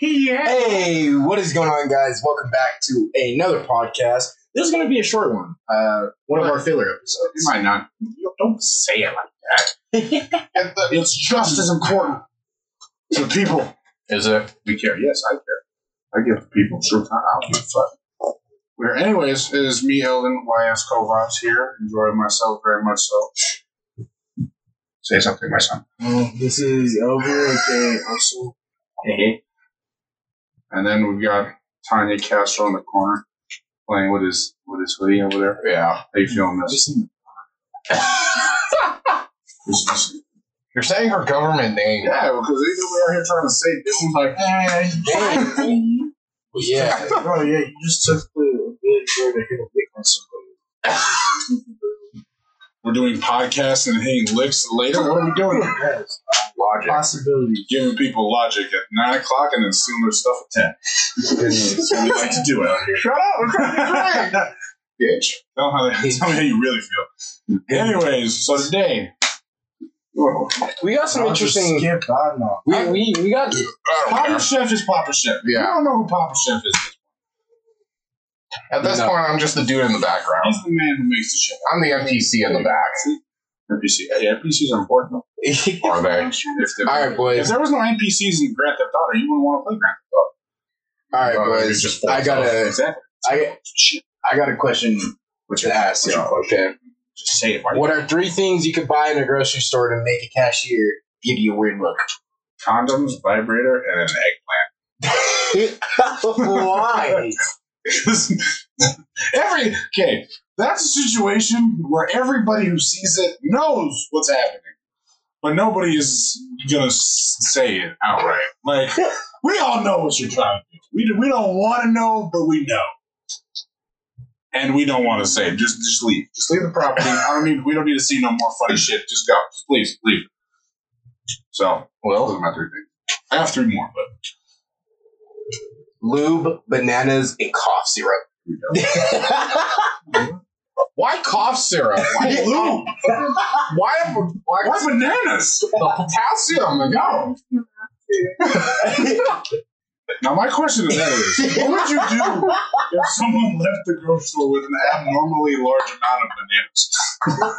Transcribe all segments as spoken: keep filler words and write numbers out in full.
Yeah. Hey, what is going on, guys? Welcome back to another podcast. This is going to be a short one. Uh, one of our filler episodes. It might not. Don't say it like that. It's just as important to the people. Is it? We care. Yes, I care. I give people true time. I don't give a fuck. Where, anyways, it is me, Elden Y S Kovacs here. Enjoying myself very much so. Say something, my son. Oh, this is Elvir. Okay, also. Hey. And then we've got Tanya Castro in the corner playing with his with his hoodie over there. Yeah. How you feeling this? You're saying her government name. Yeah, because we're out here trying to say things like, hey, hey. Well, yeah. Bro, yeah, you just took the ability to hit a lick on somebody. We're doing podcasts and hitting licks later. What are we doing? Yes. Logic. Possibility. Giving people logic at nine o'clock and then stealing their stuff at ten. So we like to do it out here. Shut up. We're trying to be great. Bitch. Tell, how, tell me how you really feel. Anyways, so today, whoa, we got some I'll interesting. Skip, I don't know. We, we, we got. Papa care. Chef is Papa Chef. Yeah. I don't know who Papa Chef is. At this no. point, I'm just the dude in the background. He's the man who makes the shit. I'm the N P C in the back. N P C. Yeah, N P Cs are important. Are they? If All right, boys. If there was no N P Cs in Grand Theft Auto, you wouldn't want to play Grand Theft Auto. All right, boys. Just I got a. Exactly. I, I got a question. What's your ask? What's your question? Okay. Just say it. What are three things you could buy in a grocery store to make a cashier give you a weird look? Condoms, vibrator, and an eggplant. Why? Every okay, that's a situation where everybody who sees it knows what's happening, but nobody is gonna say it outright. Like, we all know what you're trying to do. We we don't want to know, but we know, and we don't want to say it. Just just leave. Just leave the property. I don't need. We don't need to see no more funny shit. Just go. Just please leave. So, well, those are my three things. I have three more, but. Lube, bananas, and cough syrup. Why cough syrup? Why lube? Why, why, why bananas? The potassium, and no. Now my question to that is, what would you do if someone left the grocery store with an abnormally large amount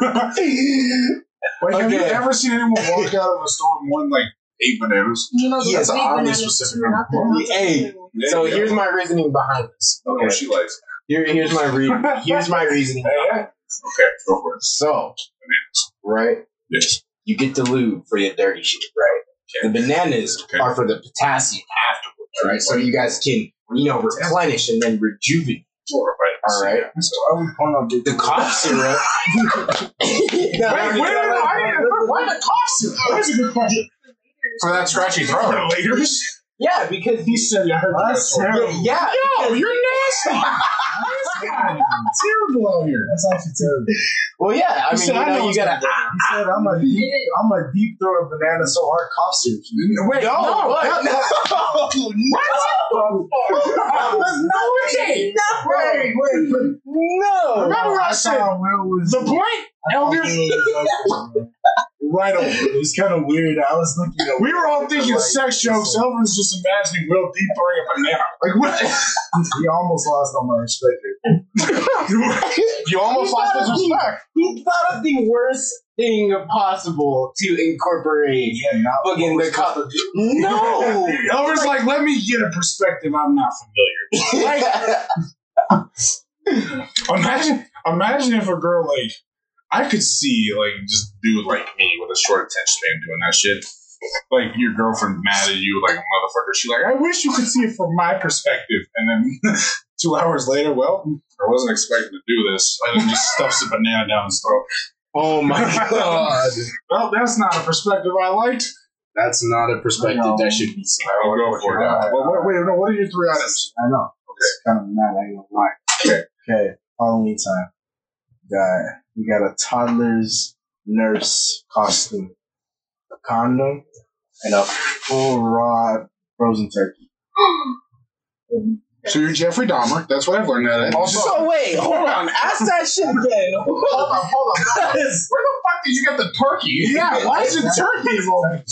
of bananas? Like, okay. Have you ever seen anyone walk out of a store and one like eight bananas? You know, yes, bananas specific number. Hey, so here's my reasoning behind this. Okay, oh, she likes it. Here, here's my re- here's my reasoning. Okay, go for it. So, bananas, right? Yes. You get the lube for your dirty shit, right? Okay. The bananas okay. are for the potassium afterwards, right? right? So you guys can, you know, replenish and then rejuvenate. All right. So I would point out the cough syrup. Wait, where did I? Why the cough syrup? That's a good question. For that scratchy throat. For laters? Yeah, because he said, I heard that. Yeah. Yo, you're nasty. This guy. Terrible out here. That's actually terrible. Well, yeah. I he mean, said, you know, you gotta. He said, I'm a deep, I'm a deep throat of banana so hard cough syrup. Wait, no. No. What? No. What? No way. No. Wait, wait, wait. No. Remember what I said? The point, Elvir. Right over. It was kind of weird. I was looking at we were all thinking like, sex jokes. Elvin's just imagining Will deep throwing a banana. Like, what? He almost lost all my respect. You almost he lost his respect. He, he thought of the worst thing possible to incorporate yeah, not fucking the cup. No! Elvin's like, like, let me get a perspective I'm not familiar with. Like, imagine, imagine if a girl, like, I could see, like, just dude like me with a short attention span doing that shit. Like, your girlfriend mad at you like a motherfucker. She like, I wish you could see it from my perspective. And then two hours later, well, I wasn't expecting to do this. And then just stuffs a banana down his throat. Oh, my God. Well, that's not a perspective I liked. That's not a perspective that should be seen. I will go for that. Well, wait, no, what are your three items? I know. Okay. It's kind of mad. I ain't gonna lie. Okay. Okay. Halloween time. Got we got a toddler's nurse costume, a condom, and a full raw frozen turkey. So you're Jeffrey Dahmer. That's what I've learned out of it. So wait, hold on. Ask that shit again. Hold on, hold on. Where the fuck did you get the turkey? Yeah, why is it turkey?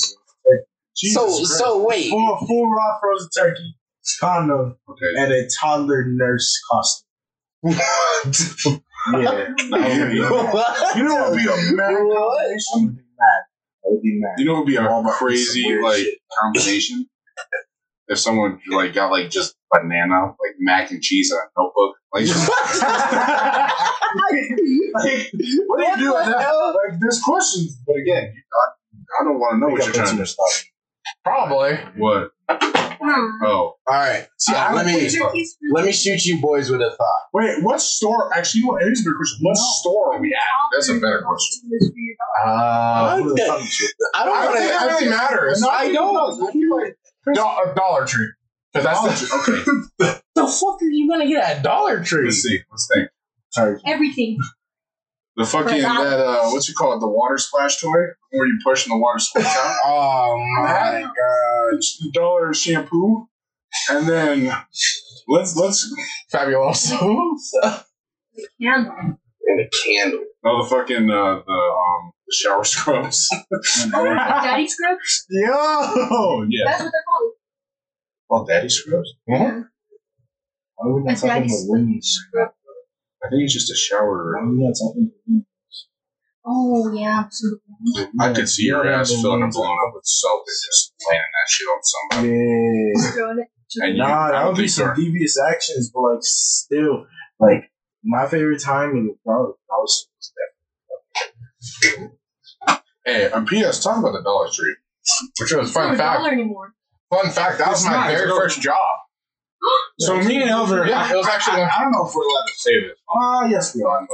Jesus so Christ. So wait. Full, full raw frozen turkey, condom, okay, and a toddler nurse costume. What? Yeah, what? You know what would be a mad combination? I would be mad. You know what would be a Walmart crazy like shit. Combination? If someone like got like just banana, like mac and cheese on a notebook, like, just, like what do you do with that? Like, there's questions, but again, I, I don't want to know what you're trying to stop. Probably what? Oh, all right. So uh, let me let me shoot you boys with a thought. Wait, what store? Actually, what is a better question? What no. store are we at? That's a better question. Uh, I don't, don't think it really matters. No, I don't. I feel like Do- Dollar Tree. Because that's Dollar Tree. Okay. The fuck are you gonna get at Dollar Tree? Let's see. Let's think. Sorry. Everything. The fucking that uh, what you call it? The water splash toy where you push and the water splash out. Oh my god! The dollar shampoo, and then let's let's Fabuloso and a candle. No, the fucking uh, the um the shower scrubs. Daddy scrubs. Yo, yeah. That's what they're called. Oh, daddy scrubs. Yeah. Why wouldn't I talk about women scrubs? I think it's just a shower. Oh, yeah, absolutely. I could see your ass filling and blown up with soap and just planting that shit on somebody. Yeah. And you, nah, that would be some devious actions, but, like, still, like, my favorite time in the Dollar Tree. Hey, I'm P S talking about the Dollar Tree, which was fun fact. Fun fact, that was my very first job. So yeah, me and Elvir, yeah, it was actually. I, I don't know if we're allowed to say this. Ah, uh, yes, we are.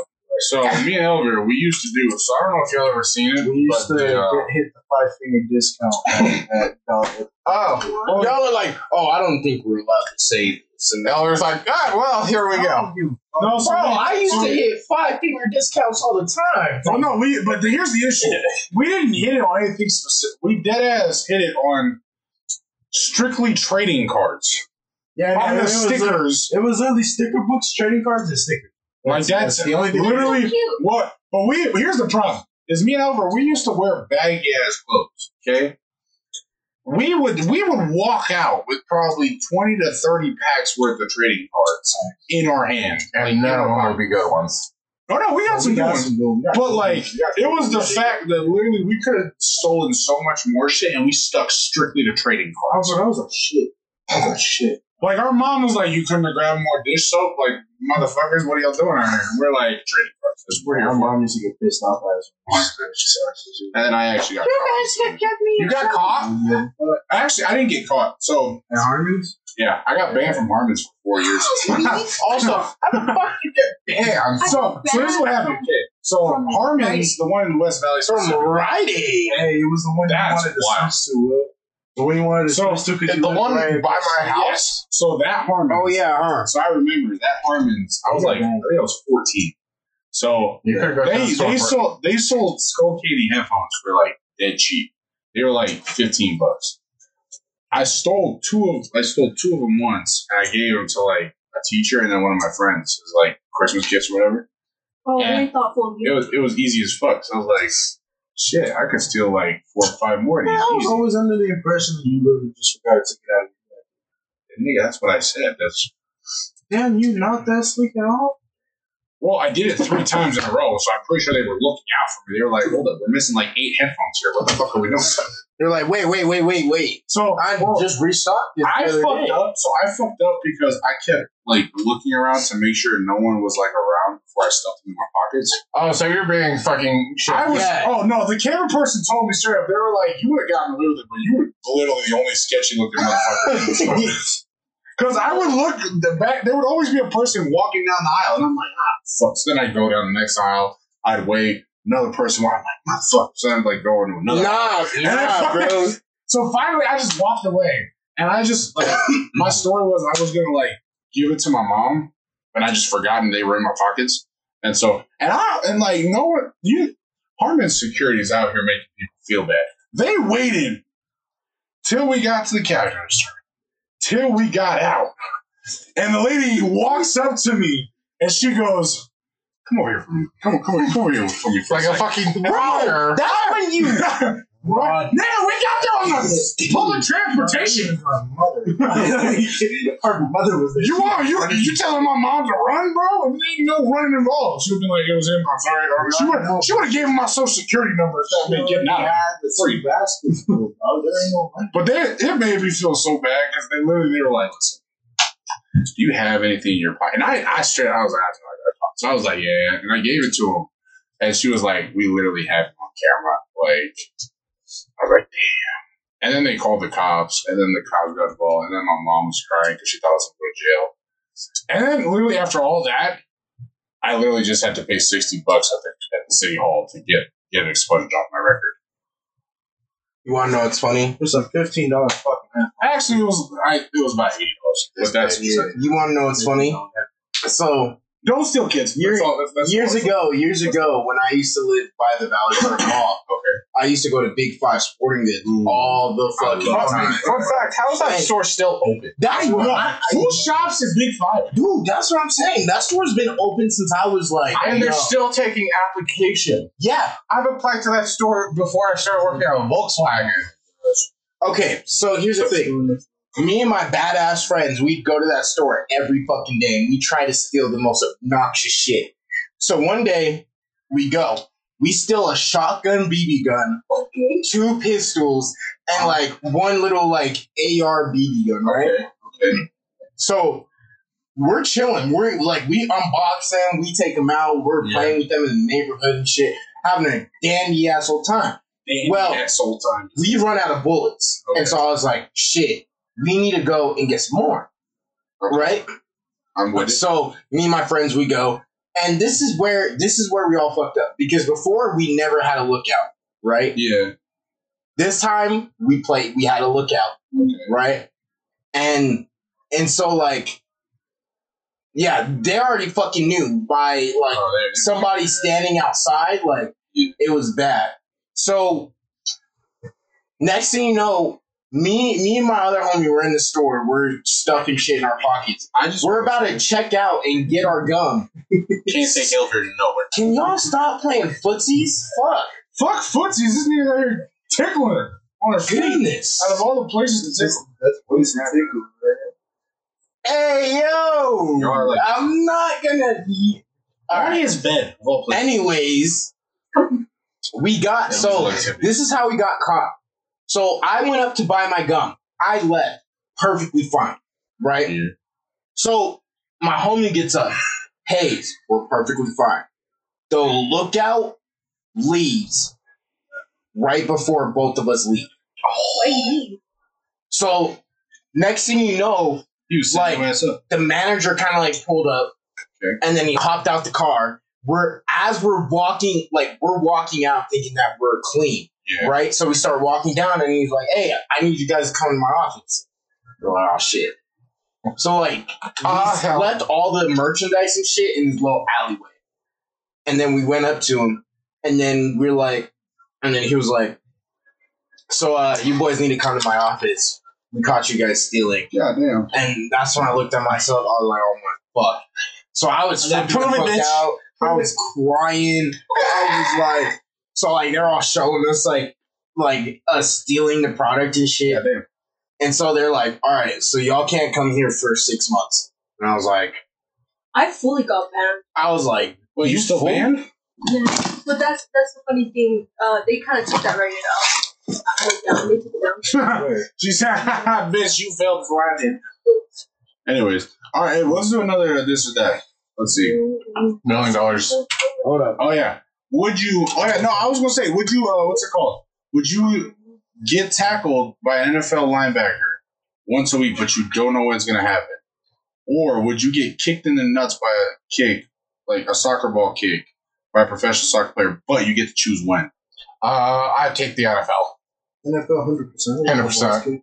So me and Elvir, we used to do. So I don't know if y'all ever seen it. We used but to the, uh, hit the five finger discount at Dollar. Oh, well, y'all are like, oh, I don't think we're allowed to say this. And Elvir's like, ah, right, well, here we go. You, no, so bro, man, I used so to hit five finger discounts all the time. Well, no, we. But the, here's the issue: we didn't hit it on anything specific. We dead ass hit it on strictly trading cards. Yeah, on the it stickers. Was, it was literally sticker books, trading cards, and stickers. My that's, dad's that's the only thing. Literally, so what? But we here's the problem: is me and Elvir, we used to wear baggy ass clothes. Okay, we would we would walk out with probably twenty to thirty packs worth of trading cards in our hand, and none of them would be good ones. Oh no, we got, oh, some, we got some good ones, but like it was the fact that literally we could have stolen so much more shit, and we stuck strictly to trading cards. I was like, that was a shit. That was a shit. Like, our mom was like, you couldn't have grabbed more dish soap? Like, motherfuckers, what are y'all doing out here? And we're like, trading cards. We're here. Our mom used to get pissed off at us. And then I actually got caught. You got caught? Mm-hmm. Actually, I didn't get caught. So. At Harmons? Yeah, I got banned from Harmons for four years. Also, how the fuck did you get banned? So, so this is what happened. Okay. So, from Harmons, Friday. The one in West Valley. From Friday. Hey, it was the one that wanted wild. To switch to. The one you wanted to so, to the one by my house. Yes. So that Harmons. Oh yeah, Harmons. So I remember that Harmons. I was yeah, like, man. I think I was fourteen. So yeah. they the they sold they sold Skullcandy headphones for like dead cheap. They were like fifteen bucks. I stole two of I stole two of them once, and I gave them to like a teacher and then one of my friends. It was like Christmas gifts or whatever. Oh, really thoughtful of you. It was it was easy as fuck. So I was like. Shit, I could steal like four or five more of these. I was always under the impression that you literally just forgot to get out of your head. Nigga, that's what I said. That's damn, you not that sleek at all? Well, I did it three times in a row, so I'm pretty sure they were looking out for me. They were like, hold up, we're missing like eight headphones here. What the fuck are we doing? They're like, wait, wait, wait, wait, wait. So I well, just restocked it. I fucked day. up. So I fucked up because I kept like looking around to make sure no one was like around before I stuffed them in my pockets. Oh, so you're being fucking shit. I was yeah. oh no, the camera person told me straight up, they were like, you would have gotten rid of it, but you were literally the only sketchy looking motherfucker in this. Because I would look the back, there would always be a person walking down the aisle, and I'm like, ah, fuck. So then I'd go down the next aisle, I'd wait, another person, I'm like, ah, fuck. So then I'd like go into another aisle. Nah, nah, bro. So finally, I just walked away, and I just, like, my story was I was going to, like, give it to my mom, and I just forgot, and they were in my pockets. And so, and I, and like, no one, you, Harmon's security is out here making people feel bad. They waited till we got to the cash register. Till we got out. And the lady walks up to me and she goes, come over here for me. Come, come, come over here for me. For like a fucking liar. That's when you What? Uh, no, we got that on the public transportation. My mother. Our mother was there. You are. You, you telling my mom to run, bro? There ain't no running involved. She would have been like, it was him. I'm sorry. Or she would have gave him my social security number if that meant getting out. The free baskets. But they, it made me feel so bad because they literally they were like, listen, do you have anything in your pocket? And I, I straight I was asking like, that. So I was like, yeah. And I gave it to him. And she was like, we literally have him on camera. Like, I was like, damn. And then they called the cops, and then the cops got involved, and then my mom was crying because she thought I was going to go to jail. And then literally after all that, I literally just had to pay sixty bucks at the, at the city hall to get, get it expunged off my record. You want to know what's funny? It was like fifteen dollars fucking man. Actually, it was, I, it was about eighty dollars. But that's yeah, yeah. You want to know what's funny? So... Don't steal kids. Year, that's all, that's, that's years awesome. ago, years that's ago, awesome. when I used to live by the Valley Park Mall, okay. I used to go to Big Five Sporting Goods mm. all the fucking time. Fun fact, how is that store still open? That's what I, who shops at Big Five? Dude, that's what I'm saying. That store's been open since I was like... And they're know. still taking application. Yeah. I've applied to that store before I started working at Volkswagen. Okay, so here's the thing. Me and my badass friends, we'd go to that store every fucking day, and we try to steal the most obnoxious shit. So one day, we go. We steal a shotgun B B gun, two pistols, and, like, one little, like, A R B B gun, right? Okay. Okay. So we're chilling. We're, like, we unbox them. We take them out. We're yeah. playing with them in the neighborhood and shit, having a dandy-ass old time. Dandy-ass well, old time. We run out of bullets. Okay. And so I was like, shit. We need to go and get some more, right? I'm with it. So me and my friends, we go, and this is where this is where we all fucked up because before we never had a lookout, right? Yeah. This time we played, we had a lookout, okay. right? And and so like, yeah, they already fucking knew by like oh, somebody standing outside, like yeah. it was bad. So next thing you know. Me, me and my other homie were in the store. We're stuffing shit in our pockets. I just we're about to check out and get our gum. Can't take Elvir nowhere. Can y'all stop playing footsies? Fuck. Fuck footsies. This nigga out here tickling her on her feet. Goodness. Out of all the places to tickle. That's what he's tickling. Hey, yo. Like, I'm not gonna... All right. His bed. Anyways, we got... Yeah, so, this is how we got caught. So I went up to buy my gum. I left. Perfectly fine. Right? Yeah. So my homie gets up. Hayes, we're perfectly fine. The lookout leaves right before both of us leave. Oh. So next thing you know, you like, the manager kind of like pulled up okay. and then he hopped out the car. We're as we're walking, like we're walking out thinking that we're clean. Yeah. Right? So we start walking down and he's like, hey, I need you guys to come to my office. We're like, oh, shit. So, like, uh, he left all the merchandise and shit in his little alleyway. And then we went up to him and then we're like, and then he was like, so uh, you boys need to come to my office. We caught you guys stealing. God damn. And that's when I looked at myself. I was like, oh, my fuck. So I was fucking the fuck out. I was crying. I was like... So, like, they're all showing us, like, like us stealing the product and shit. Yeah, and so they're like, all right, so y'all can't come here for six months. And I was like... I fully got banned. I was like... Well, you, you still banned? banned? Yeah. But that's that's the funny thing. Uh, they kind of took that right now. Down. They took it down. She said, ha, bitch, you failed before I did. Anyways. All right, let's do another this or that. Let's see. Million dollars. Hold up. Oh, yeah. Would you? Oh yeah, no. I was gonna say, would you? Uh, what's it called? Would you get tackled by an N F L linebacker once a week, but you don't know what's gonna happen, or would you get kicked in the nuts by a kick, like a soccer ball kick, by a professional soccer player, but you get to choose when? Uh, I take the N F L. N F L, hundred percent. Hundred percent.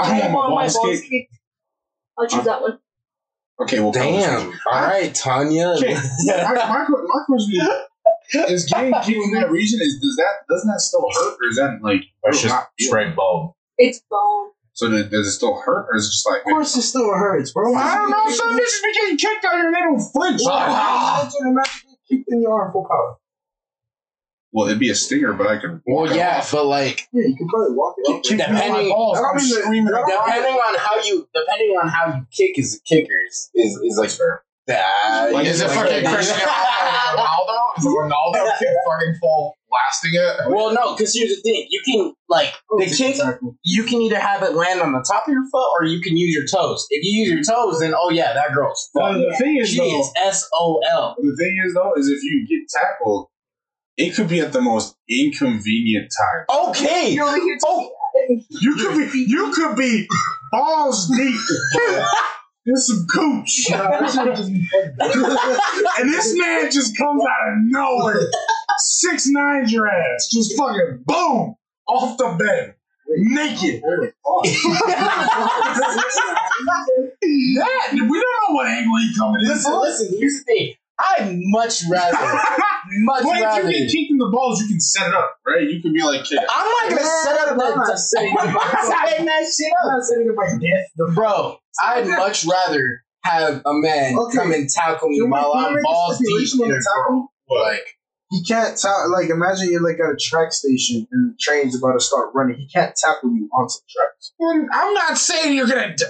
I don't want my balls kicked. Kick. I'll choose uh, that one. Okay, well, damn. All right, Tanya. Okay. my, my, my question is. Is getting kicked in that region is does that doesn't that still hurt or is that like it's just straight bone? It's bone. So does, does it still hurt or is it just like? Of course, it still hurts, bro. I don't know. Some bitches be getting kicked out here and they don't flinch. Wow. Imagine getting kicked in the arm full power. Well, it'd be a stinger, but I can walk. Well, yeah, off. But like, yeah, you can probably walk it off. Depending, balls, I mean, depending on how you, depending on how you kick is kickers is is like sure. That like, is it like fucking Cristiano Ronaldo? Is Ronaldo fucking full blasting it? Well, no, because here's the thing: you can like the kick, you can either have it land on the top of your foot, or you can use your toes. If you use your toes, then oh yeah, that girl's fucked. The thing is, she though, is S O L. The thing is though, is if you get tackled. It could be at the most inconvenient time. Okay. You're over here oh, you could be you could be balls deep. There's some cooch. And this man just comes out of nowhere. Six nine your ass. Just fucking boom. Off the bed. Naked. That, we don't know what angle he coming in. Listen, listen, here's the thing. I'd much rather, much but rather. But if you get kicked in the balls, you can set it up, right? You can be like, yeah. I'm not gonna yeah, set up that. I'm setting that shit up. I'm not setting up my death, bro. I'd much rather have a man okay. come and tackle me while I'm balls deep in a tackle. Like he can't tackle. Like imagine you're like at a track station and the train's about to start running. He can't tackle you on some tracks. And I'm not saying you're gonna. D-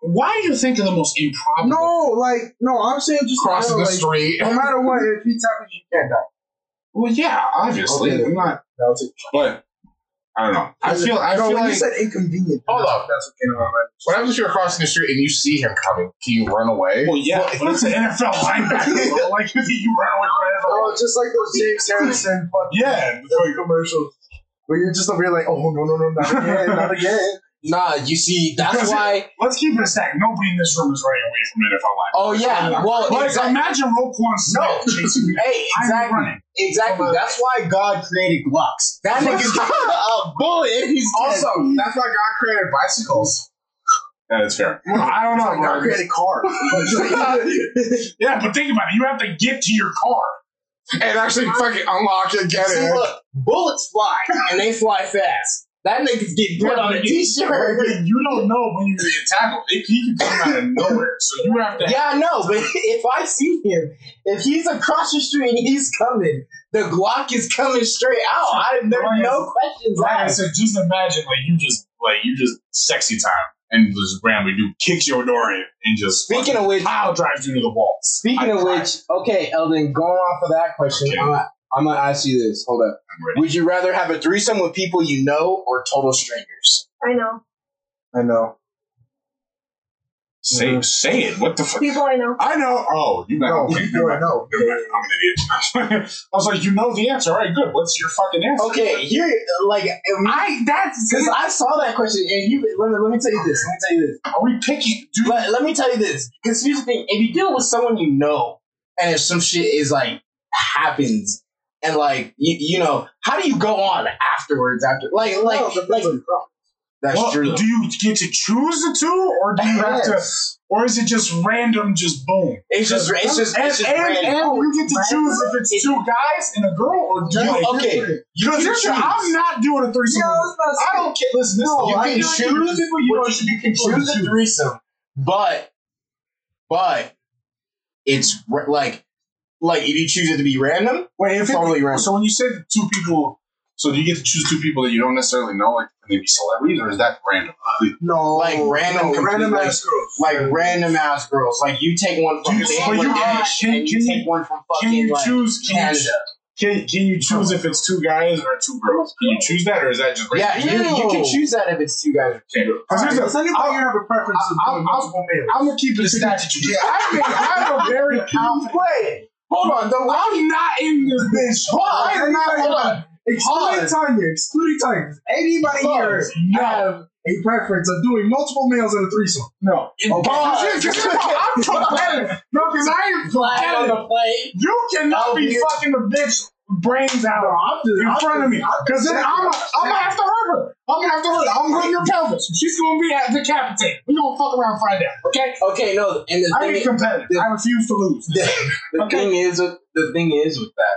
Why do you think of the most improbable? No, like, no, I'm saying just crossing the like, street. No matter what, if he tackles you, you can't die. Well, yeah, obviously. Okay, I'm not. That'll take but, I don't know. I feel, I no, feel like. You said inconvenient. Hold up. That's okay. No, whenever you're crossing the street and you see him coming, can you run away? Well, yeah. Well, but it's an N F L linebacker. Bro. Like, you think you run away from N F L? Oh, just like those James Harrison fucking yeah, commercials. Where you're just over here like, oh, no, no, no, not again, not again. Nah, you see, that's because why... It, let's keep it a sec. Nobody in this room is running away from N F L linebacker. Oh, yeah. So, well, like, exactly. Imagine Roquan Smith no. chasing me. Hey, exactly. Exactly. That's why God created Glocks. That nigga's a bullet. He's also, dead. That's why God created bicycles. That is fair. Well, I don't know. Like God created cars. Yeah, but think about it. You have to get to your car. And actually fucking unlock it, get see, it. Look, bullets fly, and they fly fast. That nigga's getting put on a t-shirt. You don't know when you're getting tackled. He can come out of nowhere, so you have to. Yeah, I know, but if I see him, if he's across the street and he's coming, the Glock is coming straight out. I have never, no questions asked. So just imagine, like you just, like you just sexy time, and just randomly do kicks your door in and just. Speaking of which, pile drives you to the wall. Speaking of which, okay, Elden, going off of that question. Okay. I'm going to ask you this. Hold up. Would you rather have a threesome with people you know or total strangers? I know. I know. Say, mm-hmm. say it. What the fuck? People I know. I know. Oh, you know. No, okay, you know I know. I'm an idiot. I was like, you know the answer. All right, good. What's your fucking answer? Okay, here, like, I, that's because I saw that question. And you, let me, let me tell you this. Let me tell you this. Are we picky? Dude? Let, let me tell you this. Because here's the thing. If you deal with someone you know, and if some shit is like, happens, and like you, you know, how do you go on afterwards? After like, like, no, like that's well, true. Do you get to choose the two, or do you yes. have to, or is it just random? Just boom. It's just, it's just, and, it's just and, random. And oh, you get to choose if it's, it's two guys and a girl, or do you, you okay? You get to choose. I'm not doing a threesome. No, I don't care. Listen, this no, you I can choose. You, know, you can choose a threesome, but, but, it's like. Like, if you choose it to be random, wait, if it's only random. So when you said two people, so do you get to choose two people that you don't necessarily know, like maybe celebrities, or is that random? No, like random, no, random ass girls, like yeah. random ass girls. Like you take one from, you, one you, can, can, and you can, take one from fucking can you choose, like, Canada. Can, can you choose if it's two guys or two girls? Can you choose that, or is that just random? Yeah, you, you can choose that if it's two guys or two girls. Because there's anybody you have a preference for multiple males. I'm gonna keep it a statue. Yeah, I'm a very confident. Hold on, though. I'm not in this bitch. Hold on. I'm not Hold on. on. Excluding Tanya. Excluding Tanya. Does anybody here no. have a preference of doing multiple males in a threesome? No. Okay. Oh, you, you know, I'm competitive. No, because I am competitive. You cannot oh, be bitch. fucking the bitch brains out no, in I'm front just, of me. Because then I'm going to have to hurt her. I'm going to have to hurt her. I'm going to hurt your pelvis. She's going to be decapitated. We're going to fuck around and find out. Okay? Okay, no. And the I thing is, competitive. The, I refuse to lose. The, the, okay. thing is, the thing is with that.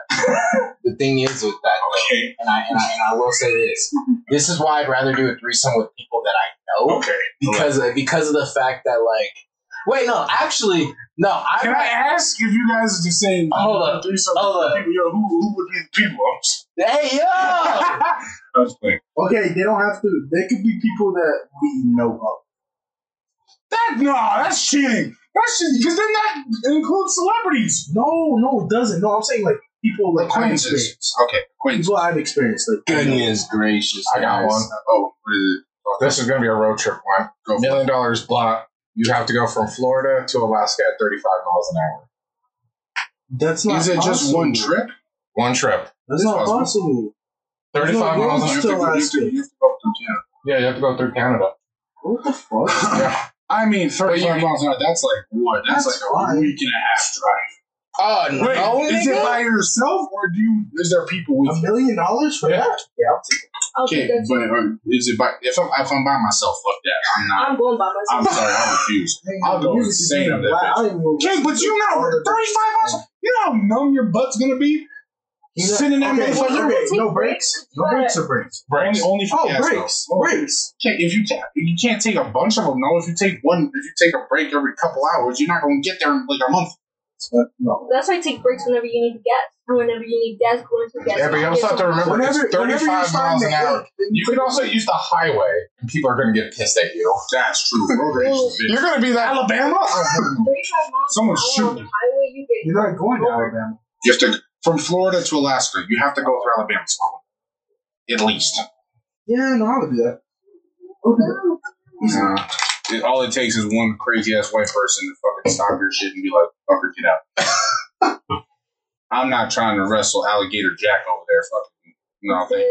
the thing is with that. Okay. And I, and I and I will say this. This is why I'd rather do a threesome with people that I know. Okay. Because, okay. because of the fact that, like, Wait, no, actually, no. I Can might... I ask if you guys are just saying, oh, hold up, three something oh, people, yo, who, who would be the people? Hey, yo! I was playing. Okay, they don't have to, they could be people that we know of. That, no, that's cheating. That's cheating, because then that includes celebrities. No, no, it doesn't. No, I'm saying, like, people like acquaintances. Okay, acquaintances. Well, I've experienced. Like, goodness gracious. I got guys. one. Oh, what is it? This is going to be a road trip one. Go million dollars block. You have to go from Florida to Alaska at thirty-five miles an hour. That's not possible. Is it possible. just one trip? One trip. That's not possible. possible. thirty-five miles an hour. To Alaska. You have to go through Canada. Yeah, you have to go through Canada. What the fuck? Yeah. I mean, thirty-five miles an hour, that's like what? That's, that's like fine. a week and a half drive. Oh, no, Wait, is it by yourself, or do you, is there people with you? A million dollars for yeah. that? Yeah, I'll take it. Okay, okay, but uh, is it by, if I'm if I'm by myself, fuck that. I'm not. I'm going by myself. I'm sorry, I refuse. I'll go insane on that. Okay, but you know, thirty-five miles. You know how numb your butt's gonna be. You know, sitting okay, that motherfucker. Okay, okay, no breaks. No brakes or breaks. Breaks only, only for oh, breaks. Oh, breaks. Can't, if you can't, you can't take a bunch of them. No, if you take one, if you take a break every couple hours, you're not gonna get there in like a month. But no. That's why you take breaks whenever you need gas, or whenever you need gas, going to gas. Yeah, but you also have to remember whenever, it's thirty-five miles an hour. You could also use the highway, and people are going to get pissed at you. That's true. You're going to be that Alabama? Someone's shooting. You're not going to Alabama. You have to, from Florida to Alaska, you have to go through Alabama somewhere. At least. Yeah, no, I'll do that. Okay. It, all it takes is one crazy ass white person to fucking stop your shit and be like, "Fucker, get out." I'm not trying to wrestle Alligator Jack over there, fucking.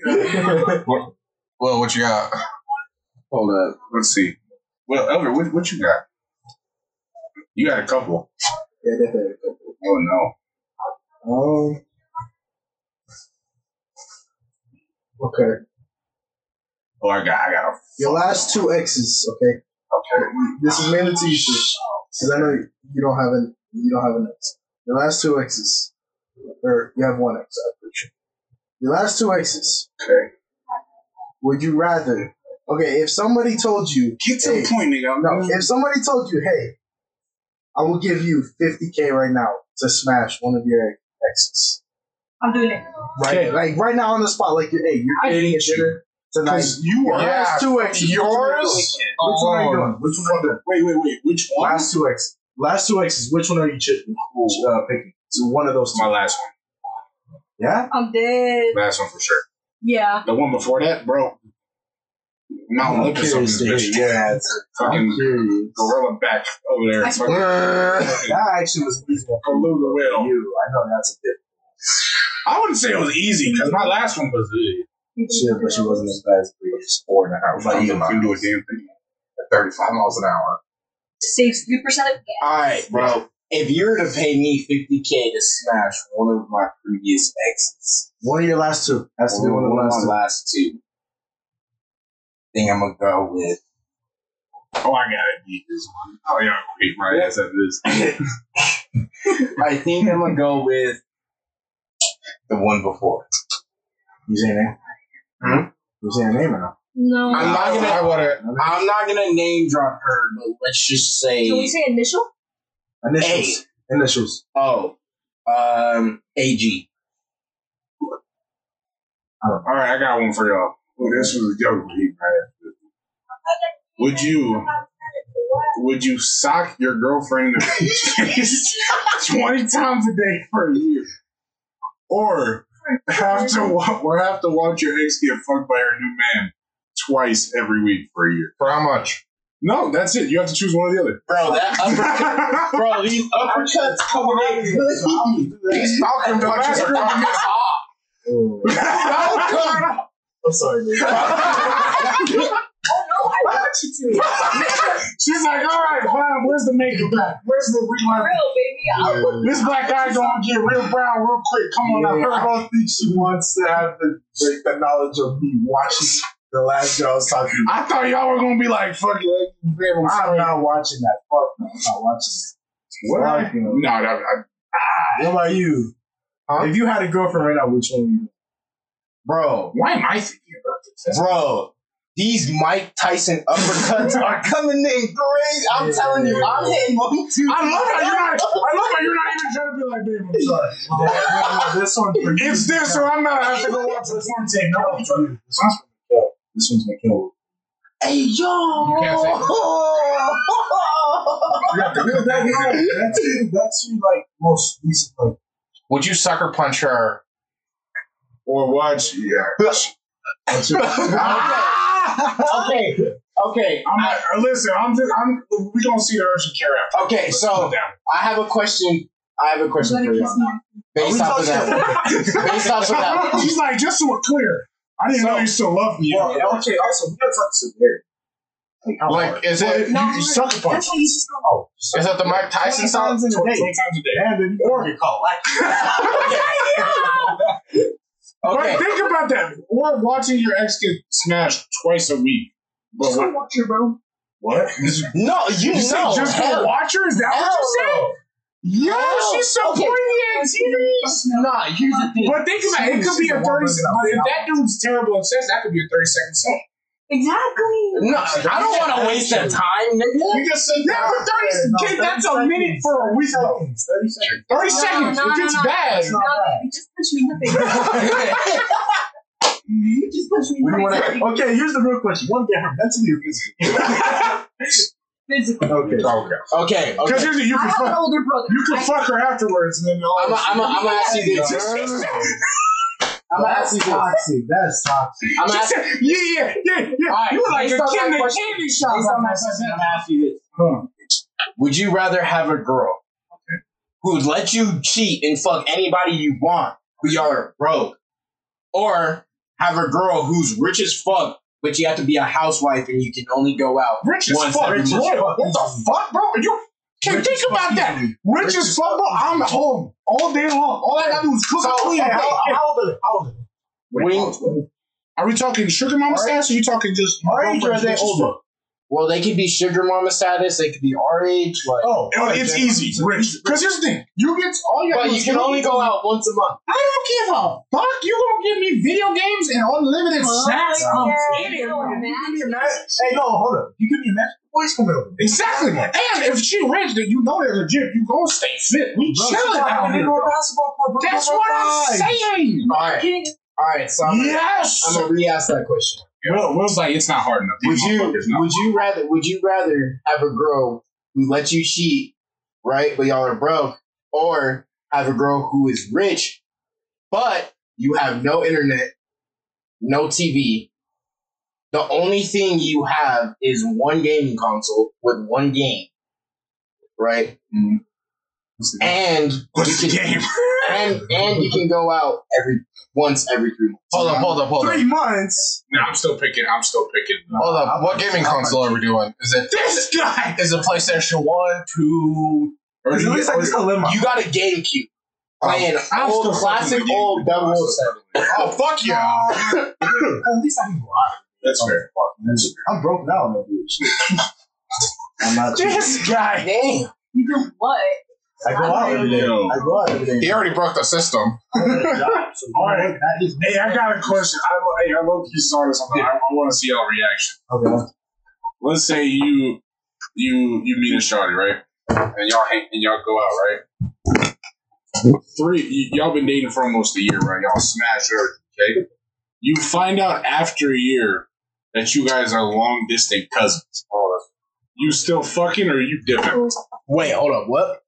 No, thank you. Well, what you got? Hold up, let's see. Well, Elvir, what, what you got? You got a couple. Yeah, definitely a couple. Oh no. Um. Okay. Oh, I got, I got. A Your last two X's, okay. Okay. This is mainly to you, because I know you don't have an, you don't have an X. Your last two X's, or you have one X, I'm pretty sure. Your last two X's. Okay. Would you rather? Okay, if somebody told you, get to hey, the point, nigga. No, if somebody told you, hey, I will give you fifty K right now to smash one of your X's. I'm doing it. Right, okay. Like right now on the spot, like you're, hey, you're eating dinner tonight. You are last two X's. Yours. Oh. Which one are you doing? Which one? Are you doing? Wait, wait, wait. Which one? Last two X's. Last two X's. Which one are you chipping? Uh, picking. So one of those. Two. My last one. Yeah. I'm dead. Last one for sure. Yeah. The one before that, bro. Mount Olympus on this bitch. Yeah, it's fucking curious. Gorilla back over there. Fucking, that actually was easy. Beluga whale. You. I know that's a dip. I wouldn't say it was easy because my last one was good. Yeah, but she wasn't as bad as three or four and a half. Like, you can do a damn thing at thirty-five miles an hour. Saves three percent of gas. All right, bro. If you were to pay me fifty K to smash one of my previous exes, one of your last two. That's one, one of my last, last two. I think I'm going to go with. Oh, I got to beat this one. Oh, yeah, beat my ass at this. I think I'm going to go with. The one before. You say a name? Hmm? You say a name or not? No. I'm not gonna I wanna, I'm not gonna name drop her, but let's just say. Can we say initial? Initials. A. Initials. Oh. Um A G. Alright, I got one for y'all. Oh, this was a joke. Would you would you sock your girlfriend in the face twenty times a day for a year? Or have to wa- or have to watch your ex get fucked by her new man twice every week for a year. For how much? No, that's it. You have to choose one or the other. Bro, that uppercut. Bro, these uppercuts coming in. These Falcon punches are coming in. Falcon! I'm sorry, man. Oh, no, I want you to. She's like, all right, fine. Where's the makeup back? Where's the real, baby? Yeah. This black guy gonna get real brown real quick. Come on, yeah. I don't think she wants to have the like, the knowledge of me watching the last girl I was talking about. I thought y'all were gonna be like, fuck it. I'm not watching that. Fuck no, I'm not watching that. What? Right. You know, no, I, I, I, what about you? Huh? If you had a girlfriend right now, which one would you? Bro. Why am I thinking about this? Bro, these Mike Tyson uppercuts are coming in crazy. I'm yeah, telling you, yeah, I'm yeah. hitting one, two. I love how you're not, I love how you're not even trying to be like, babe, I'm sorry. Well, this one it's this, so I'm not have to go watch this one tape. No, I'm telling you. This one's gonna kill. This one's gonna kill. Hey, yo! You can't say that. That's your, like, most recent, like. Would you sucker punch her? Or watch, yeah. okay, okay. I'm not, listen, I'm just, I'm. We don't see the urgent care after. Okay, Let's so I have a question. I have a question for you. Based off of that. Based off of that. She's like, just so we're clear, I didn't so, know you still love me. Well, yeah. Okay, also, we gotta talk to Severe. Like, like, is it no, you suck a punch? Is that the Mike Tyson song? Twenty times a day, yeah, baby. Or you call it. Okay. But think about that. We're watching your ex get smashed twice a week. But just go watch her, bro. What? No, you, you know. Say just go watch her? Is that hell. What you said? Yo, oh, she's so okay. pointy at T Vs. Nah, here's the thing. But think about it. It could be a thirty. But if that dude's terrible and says that could be a thirty-second song. Exactly. No, I don't want to waste that time, nigga. You just said that for thirty seconds. No, kid, that's a minute for a week. thirty seconds. thirty seconds. No, no, it gets no, no, bad. No, no, you just punched me in the face. You just punched me in the face. Okay, here's the real question. You want to get her mentally or physically? Physically. Okay. Okay. Okay. Because okay. you can, fuck, older brother. You can fuck her afterwards, and then I'm gonna ask you this. I'm gonna ask you this. Toxic. That's toxic. I'm gonna ask you. Yeah, yeah, yeah, yeah. Right. You were like a kid in a candy shop. I'm gonna ask you this. Huh. Would you rather have a girl okay. who would let you cheat and fuck anybody you want, but y'all are broke, or have a girl who's rich as fuck, but you have to be a housewife and you can only go out rich once as fuck? Rich as fuck. What the fuck, bro? Are you? Can't think about that. Rich, rich as fuck, bro. I'm at home all day long. All I gotta do is cook and clean. How old are they? How old are they? Are we talking sugar mama right. status? Or are you talking just our age or are they older? Well, they could be sugar mama status. They could be our age. Like, oh, like it's easy. Rich. Because here's the thing. You get all your. But you can only go out once a month. I don't give a fuck. You gonna give me video games and unlimited snacks? I'm kidding. Hey, no, hold up. You give me a match. Exactly. And if she rich, then you know there's a gym. You gonna stay fit. We chilling out here. That's what I'm saying. All right. All right. So I'm yes. gonna, I'm gonna re-ask that question. Will, Will's like, it's not hard enough. Would you? Would you rather? Would you rather have a girl who lets you cheat, right? But y'all are broke, or have a girl who is rich, but you have no internet, no T V. The only thing you have is one gaming console with one game, right? Mm-hmm. And what's the game? and and you can go out every once every three months. Hold up, hold up, hold up. Three months? No, I'm still picking. I'm still picking. Hold uh, up. What gaming console are we doing? Is it this guy? Is it PlayStation One, Two? Or is it like a dilemma? You got a GameCube. Playing um, old classic old double oh seven. Oh fuck yeah! At least I can go out. That's oh, fair. That's I'm broke now, man, dude. I'm not. This cheating. Guy, dang. You do what? I go out every day. I go out every day. He already broke the system. All right. Hey, I got a question. I, hey, I love you saw this. I, I want to see y'all reaction. Okay. Let's say you, you, you meet a shawty, right? And y'all hang, and y'all go out, right? Three, y- y'all been dating for almost a year, right? Y'all smash her, okay? You find out after a year that you guys are long distance cousins. You still fucking or are you dipping? Wait, hold up, what?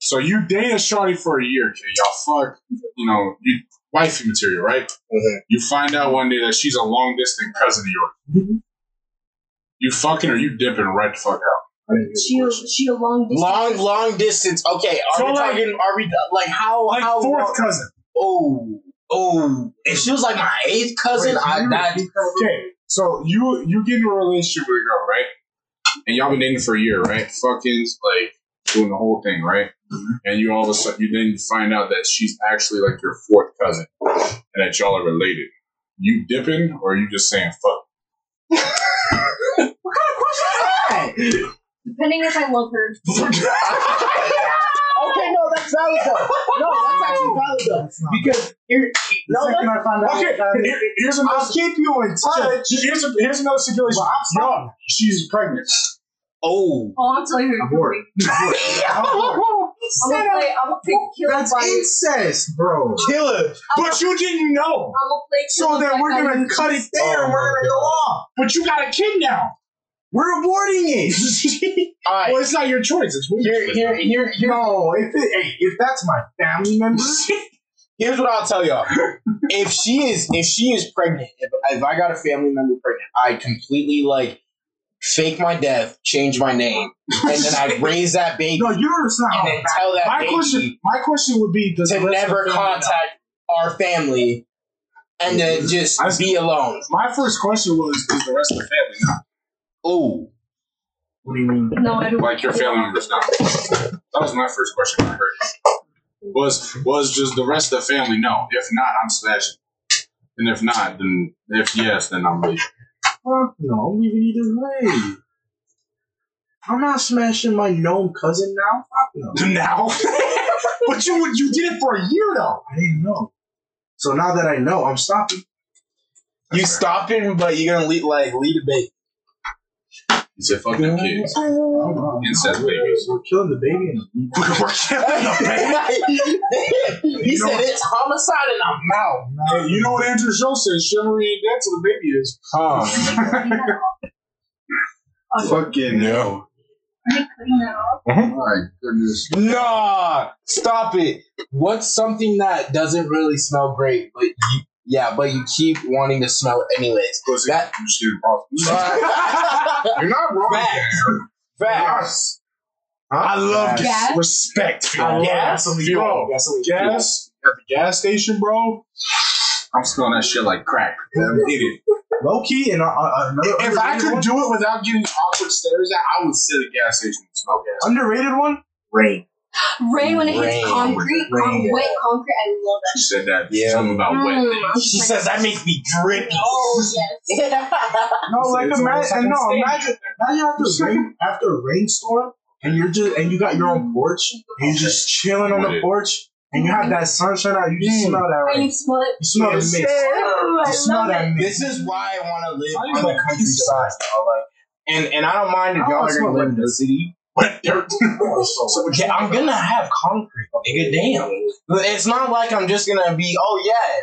So you date a shawty for a year, kid. Y'all fuck, you know, you wifey material, right? Mm-hmm. You find out one day that she's a long distance cousin of yours. Mm-hmm. You fucking or you dipping right the fuck out? She a, she a long distance. Long, long distance. Okay, are so we like, talking, are we, like, how? Like how fourth long? Cousin. Oh. Oh, if she was like my eighth cousin, Wait, I died. Okay, so you you get into a relationship with a girl, right? And y'all been dating for a year, right? Fucking like doing the whole thing, right? Mm-hmm. And you all of a sudden you then find out that she's actually like your fourth cousin, and that y'all are related. You dipping or are you just saying fuck? What kind of question is that? Depending if I love her. Okay, no, that's That's valid though. No, that's actually valid though. It's not. Because here, no, second I find out. Okay, here, here's another. I'll keep you in touch. Here's, a, here's another situation. Well, I'm sorry. No, she's pregnant. Oh. Oh, I'm telling you. Abort. Abort. I'm gonna play. I'm gonna play killer. That's by incest, bro. Killer. But you didn't know. I'm gonna play killer. So then we're gonna cut it there. We're gonna go off. But you got a kid now. We're aborting it. All right. Well, it's not your choice. It's what here, here, here, here. No, if it, hey, if that's my family member, here's what I'll tell y'all. If she is, if she is pregnant, if, if I got a family member pregnant, I completely like fake my death, change my name, and then I raise that baby. No, yours not. And then tell that my baby. Question, my question would be to never contact know? our family, and then just I, be alone. My first question was, does the rest of the family know? Oh, what do you mean? No, I don't. Like your family members now. That was my first question I heard. Was was just the rest of the family? No. If not, I'm smashing. And if not, then if yes, then I'm leaving. Fuck no, I'm leaving either way. I'm not smashing my gnome cousin now. Fuck no. Now, but you would. You did it for a year though. I didn't know. So now that I know, I'm stopping. That's you right. Stopping, but you're gonna lead like lead a baby. It's a fucking kids. Incest babies. We're killing the baby and we're killing the baby. He said it's homicide and I'm out. No, you know what Andrew Schultz says? Chivalry ain't dead till the baby is. Oh. Fucking no. Are you cutting that off? Oh my goodness. Nah, stop it. What's something that doesn't really smell great, but you. Yeah, but you keep wanting to smell it anyways. That, you're not wrong. Facts. Facts. I love gas. This respect. I love gas. Fuel. Gas. At the gas station, bro. I'm smelling that shit like crack. I'm eating it. Low key, and uh, another. If I could one? do it without getting awkward stares at, I would sit at a gas station and smell gas. Underrated one? Rain. Rain when it rain. hits concrete, rain. wet concrete. I love that. She said that. Yeah. Something about mm. wet things. She says that makes me drippy. Oh yes. No, like imagine. No, imagine. Imagine after rain, after a rainstorm, and you're just and you got your own porch, and you're just chilling on the porch, and you have that sunshine out. You just mm. smell that rain. And you smell it. You smell the mist. You smell that mist. This is why I want to live on the countryside. Like, and and I don't mind if y'all are gonna live in the city. But they're, so, yeah, I'm gonna have concrete, nigga. Damn, it's not like I'm just gonna be. Oh yeah,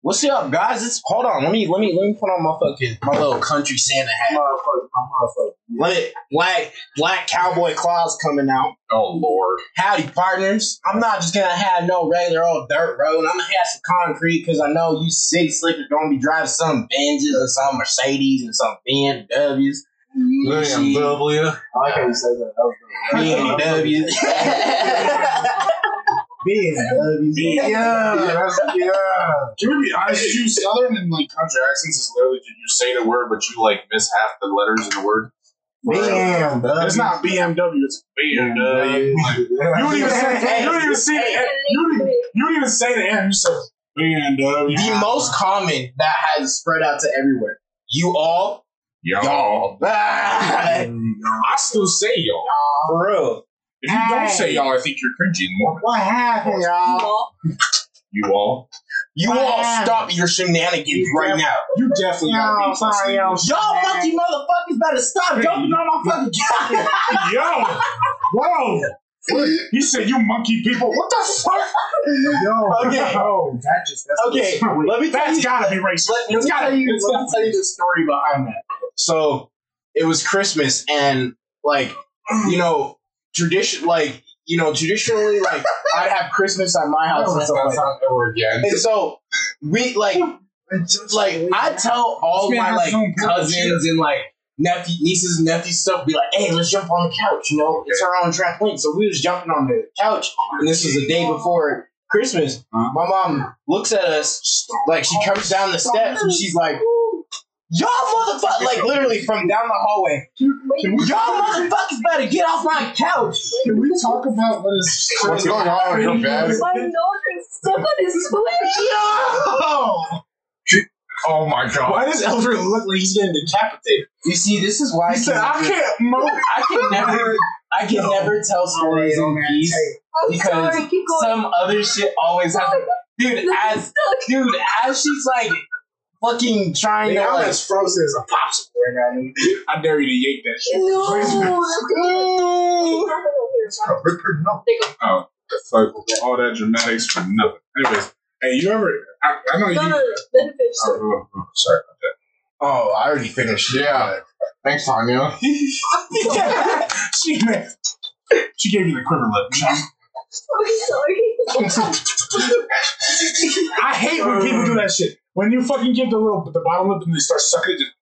what's up, guys? It's hold on. Let me let me let me put on my fucking my little country Santa hat. Motherfucker, motherfucker. Let black black cowboy claws coming out. Oh lord, howdy partners. I'm not just gonna have no regular old dirt road. I'm gonna have some concrete because I know you city slickers gonna be driving some Benzes and some Mercedes and some B M Ws. B M W. I like how you said that. B M W. B M W. Yeah. Yeah. Can we be honest with you? Southern and like country accents is literally you say the word, but you like miss half the letters in the word. B M W. It's not B M W. It's B M W. You don't even say. You don't even see the. You don't even say the M. You say B M W. The most common that has spread out to everywhere. You all. Y'all. y'all. I still say y'all. y'all. For real. If you hey. don't say y'all, I think you're cringy in the morning. What happened, y'all? You all. You what all happened? Stop your shenanigans you right def- now. You definitely gotta be sorry, y'all. Y'all fucking motherfuckers better stop hey. jumping on my fucking couch. Yo. Whoa. He said, "You monkey people, what the fuck?" Yo, okay, oh, that just, that's okay. Let me. Tell that's you, gotta be racist. Let, let, me, gotta, tell you, let me tell you the story behind that. So it was Christmas, and like you know, tradition, like you know, traditionally, like I'd have Christmas at my house. That's not like ever again. And so we like, like I tell all my like cousins and like. Nephew, nieces and nephews stuff be like, hey, let's jump on the couch, you know? It's our own trampoline. So we was jumping on the couch, and this was the day before Christmas. My mom looks at us, like, she comes down the steps, and she's like, y'all motherfuckers, like, literally from down the hallway, y'all motherfuckers better get off my couch. Can we talk about what is what's going on in your bed? My nose is stuck on his foot. Yo! Oh my god! Why does Elvir look like he's getting decapitated? You see, this is why he I, said, can I can't. Never, I can never. I can no. never tell stories on these I'm because sorry, keep going. Some other shit always happens. Dude, as dude, as she's like fucking trying to. I'm as frozen as a popsicle right now. Dude. I dare you to yank that shit. No, no. No. Oh, fuck! All that dramatics for nothing. Anyways, hey, you ever? I, I know no, you. No, no, oh, oh, sorry about that. Oh, I already finished. Yeah, thanks, Tanya. she made, she gave me the quiver lip. I'm sorry. I hate when people do that shit. When you fucking give the little, the bottom lip, and they start sucking it.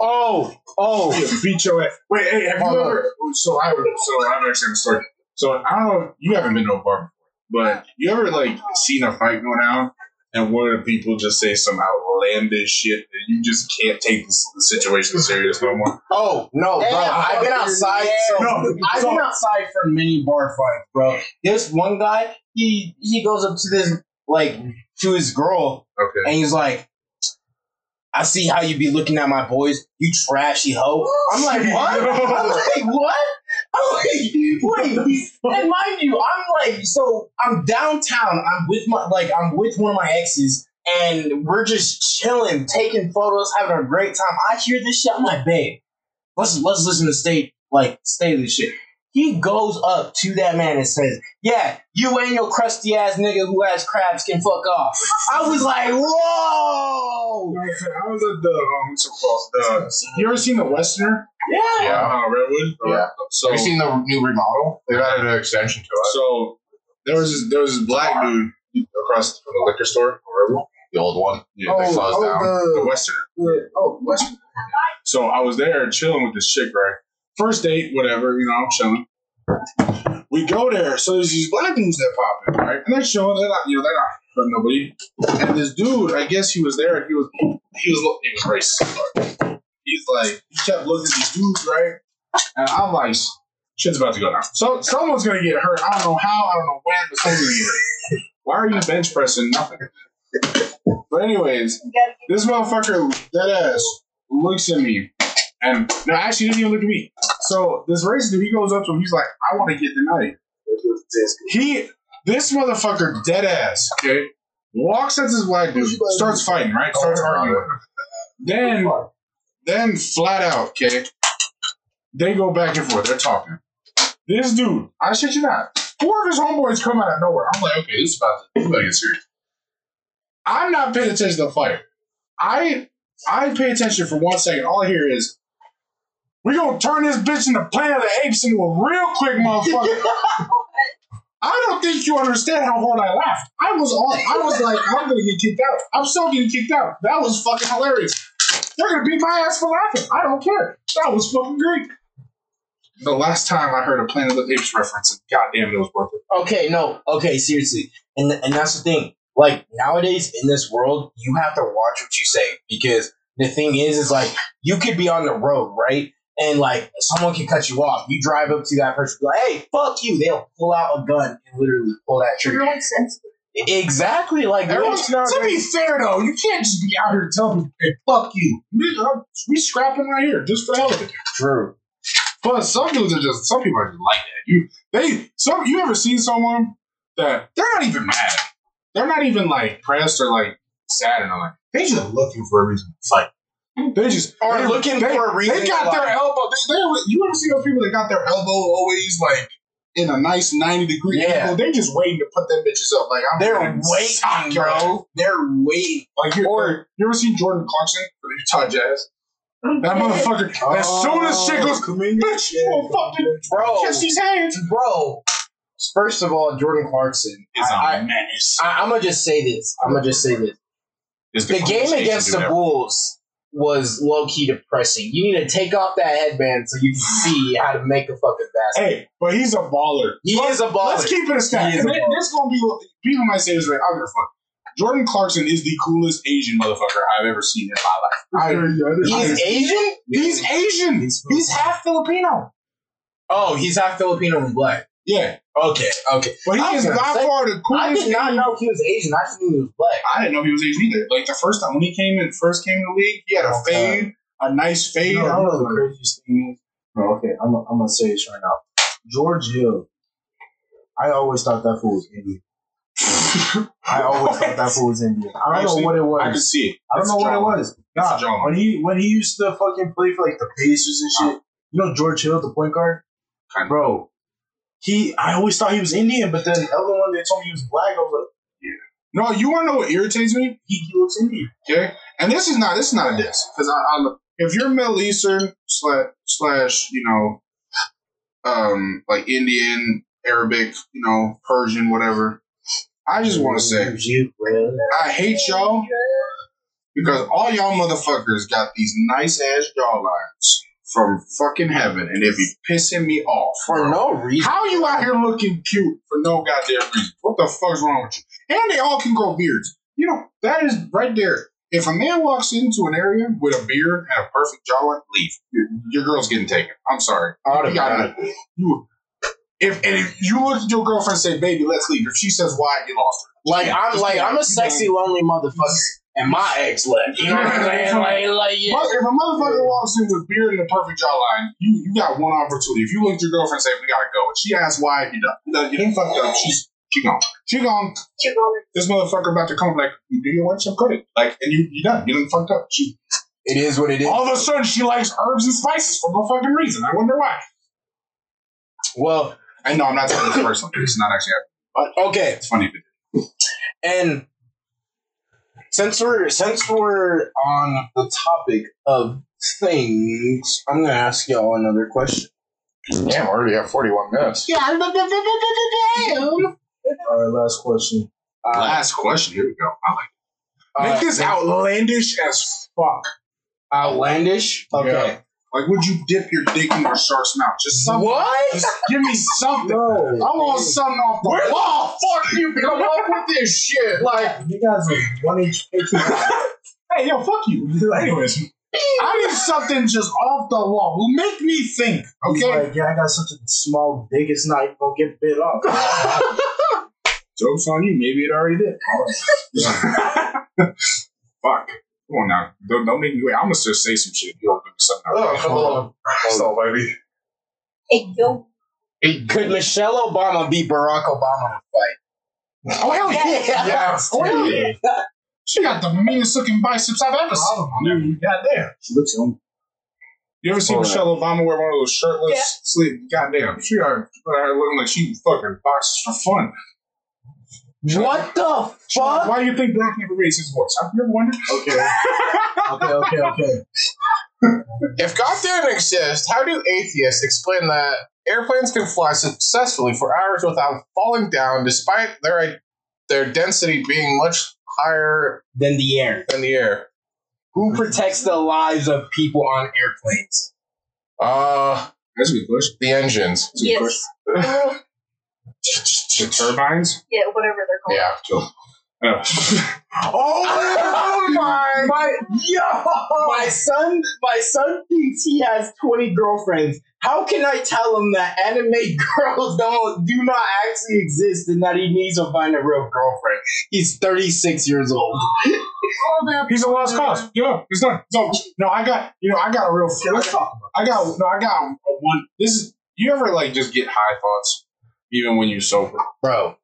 Oh, oh, yeah, beat your ass. Wait, hey, have oh, you ever? No. So I, so I understand the story. So I don't know. You haven't been to a bar before, but you ever like seen a fight go down, and one of the people just say some outlandish shit, and you just can't take this, the situation serious no more? Oh no, bro! Damn, I've been outside. So, no, I've been outside for many bar fights, bro. This one guy, he he goes up to this like to his girl, okay, and he's like, I see how you be looking at my boys, you trashy hoe. I'm like, what? I'm like, what? I'm like, wait. And mind you, I'm like, so I'm downtown. I'm with my, like, I'm with one of my exes, and we're just chilling, taking photos, having a great time. I hear this shit. I'm like, babe, let's let's listen to state, like, state of this shit. He goes up to that man and says, yeah, you and your crusty ass nigga who has crabs can fuck off. I was like, whoa! I was at the, um, what's it called? The, you ever seen The Westerner? Yeah. Yeah. Uh, Redwood? Yeah. So, have you seen the new remodel? They've added an extension to it. So, there was this, there was this black dude across from the liquor store, Redwood. The old one. Yeah, oh, they closed oh, down. The, the Westerner. Yeah. Oh, Westerner. So, I was there chilling with this chick, right? First date, whatever, you know, I'm chilling. We go there, so there's these black dudes that pop in, right? And they're showing, they're not, you know, they're not hurting nobody. And this dude, I guess he was there, he was, he was, he was racist. He's like, he kept looking at these dudes, right? And I'm like, shit's about to go down. So someone's gonna get hurt. I don't know how, I don't know when, but someone's gonna get hurt. Why are you bench pressing nothing? But anyways, this motherfucker, that ass, looks at me. And no, actually, he didn't even look at me. So this racist dude, he goes up to him. He's like, "I want to get the night." He, this motherfucker, dead ass, okay, walks at this black dude, starts fighting, right, starts arguing. Then, then flat out, okay, they go back and forth. They're talking. This dude, I shit you not, four of his homeboys come out of nowhere. I'm like, okay, this is about to get serious. I'm not paying attention to the fight. I, I pay attention for one second. All I hear is, "We're gonna turn this bitch into Planet of the Apes into a real quick motherfucker." I don't think you understand how hard I laughed. I was all, I was like, I'm gonna get kicked out. I'm still getting kicked out. That was fucking hilarious. They're gonna beat my ass for laughing. I don't care. That was fucking great. The last time I heard a Planet of the Apes reference, and goddamn, it was worth it. Okay, no, okay, seriously, and and that's the thing. Like nowadays in this world, you have to watch what you say, because the thing is, is like you could be on the road, right? And, like, someone can cut you off. You drive up to that person, be like, hey, fuck you. They'll pull out a gun and literally pull that trigger. Everyone's sensitive. Exactly. Like, everyone's not to be fair, though, you can't just be out here telling me, hey, fuck you. We scrapping right here just for hell of it. True. But some dudes are just, some people are just like that. You, they, some, you ever seen someone that they're not even mad. They're not even, like, pressed or, like, sad and all that. They just looking for a reason to fight. They just are they, looking they, for a reason. They got like, their elbow. They, they, you ever see those people that got their elbow always like in a nice ninety degree yeah. angle? They just waiting to put them bitches up. Like I'm they're waiting, bro. They're waiting. Like you, or you ever seen Jordan Clarkson? You touch jazz. That motherfucker. Oh, as soon as shit goes, bitch, you will fucking bro. Kiss these hands, bro. First of all, Jordan Clarkson is I, a menace. I, I, I'm gonna just say this. I'm gonna just say this. Is the the game against the Bulls was low-key depressing. You need to take off that headband so you can see how to make a fucking basket. Hey, but he's a baller. He let's, is a baller. Let's keep it a stat. This is going to be... People might say this right. I don't give a fuck. Jordan Clarkson is the coolest Asian motherfucker I've ever seen in my life. I, he's Asian? He's Asian. He's, he's half Filipino. Oh, he's half Filipino and black. Yeah. Okay, okay. But he is by far the coolest. I did not know he was Asian. I just knew he was black. I didn't know he was Asian either. Like, the first time when he came in, first came in the league, he had a fade, a nice fade. I don't know the craziest thing is. Okay, I'm, I'm going to say this right now. George Hill. I always thought that fool was Indian. I always thought that fool was Indian. I don't Actually, know what it was. I can see it. I don't it's know what it was. God, when he when he used to fucking play for like the Pacers and shit, you know George Hill, the point guard, kind bro. Of. He, I always thought he was Indian, but then the other one they told me he was black. I was like, yeah. No, you want to know what irritates me? He, he looks Indian. Okay, and this is not this is not a diss because I, I if you're Middle Eastern slash, slash you know. Um, like Indian, Arabic, you know, Persian, whatever. I just want to say, I hate y'all because all y'all motherfuckers got these nice ass jawlines from fucking heaven, and they be pissing me off bro. For no reason. How you out here looking cute for no goddamn reason? What the fuck's wrong with you? And they all can grow beards. You know that is right there. If a man walks into an area with a beard and a perfect jawline, leave. Your, your girl's getting taken. I'm sorry. You got it. You, if and if you look at your girlfriend and say, "Baby, let's leave," if she says why, you lost her. Like I'm Just like leave. I'm a sexy lonely motherfucker, and my ex left. You know what I'm saying? Like, like yeah. But if a motherfucker walks in with beard and a perfect jawline, you you got one opportunity. If you look at your girlfriend and say, "We gotta go," and she asks why, you done. You didn't fuck up. She's She gone. She gone. She gone. This motherfucker about to come like, you do your work, she'll cut it. Like, and you you done. You done fucked up. She, it is what it is. All of a sudden, she likes herbs and spices for no fucking reason. I wonder why. Well, I know I'm not telling this personally. It's not actually happening. But okay. It's funny. And since we're, since we're on the topic of things, I'm going to ask y'all another question. Damn, we already have forty-one minutes. Yeah. All right, last question. Uh, last question. Here we go. I like it. Uh, Make this outlandish as fuck. Outlandish? Okay. Yeah. Like, would you dip your dick in a shark's mouth? Just something. What? Just give me something. No, I want something off the wall. Oh, fuck you. Come up with this shit. Like, you guys are one each. Hey, yo, fuck you. Anyways. I need something just off the wall. Will make me think. Okay. Like, yeah, I got such a small dick. It's not even gonna get bit off. Joke's on you. Maybe it already did. Fuck. Come on now. Don't, don't make me wait. I'm gonna just say some shit. You don't do something. Oh, right. Hold on. Hold on, baby. Hey yo. Hey, could Michelle Obama beat Barack Obama in a fight? Oh hell yeah! Yeah. Yes. Oh, hell yeah. She got the meanest looking biceps I've ever seen. Dude, goddamn. She looks young. You ever see oh, Michelle right. Obama wear one of those shirtless yeah. sleeves? Goddamn. She are looking like she fucking boxes for fun. What the fuck? Why do you think Black never raised his voice? I've never wondered. Okay. okay, okay, okay. If God didn't exist, how do atheists explain that airplanes can fly successfully for hours without falling down despite their, their density being much higher than the air. Than the air. Who protects the lives of people on airplanes? Uh, that's a good question. The engines. That's yes. Uh, the turbines? Yeah, whatever they're called. Yeah, cool. Oh, oh my, my, yo, my son, my son thinks he has twenty girlfriends. How can I tell him that anime girls don't do not actually exist and that he needs to find a real girlfriend? He's thirty-six years old. Oh, he's a lost cause. Yeah, it's done. No, no, I got you know, I got a real. Let's talk about. I got no, I got a one. This is you ever like just get high thoughts even when you're sober, bro.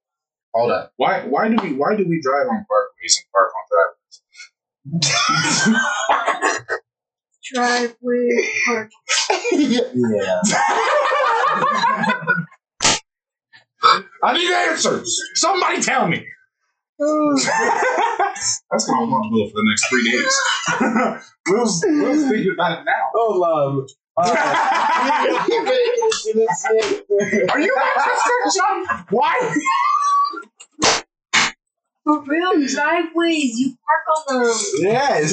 All that. Why? Why do we? Why do we drive on parkways and park on driveways? Driveway park. Yeah. I need answers. Somebody tell me. That's what I want to do for the next three days. Will's, Will's thinking about it now. Oh, love. Uh, Are you interested, John? Why? For real, driveways, you park on them. Yes.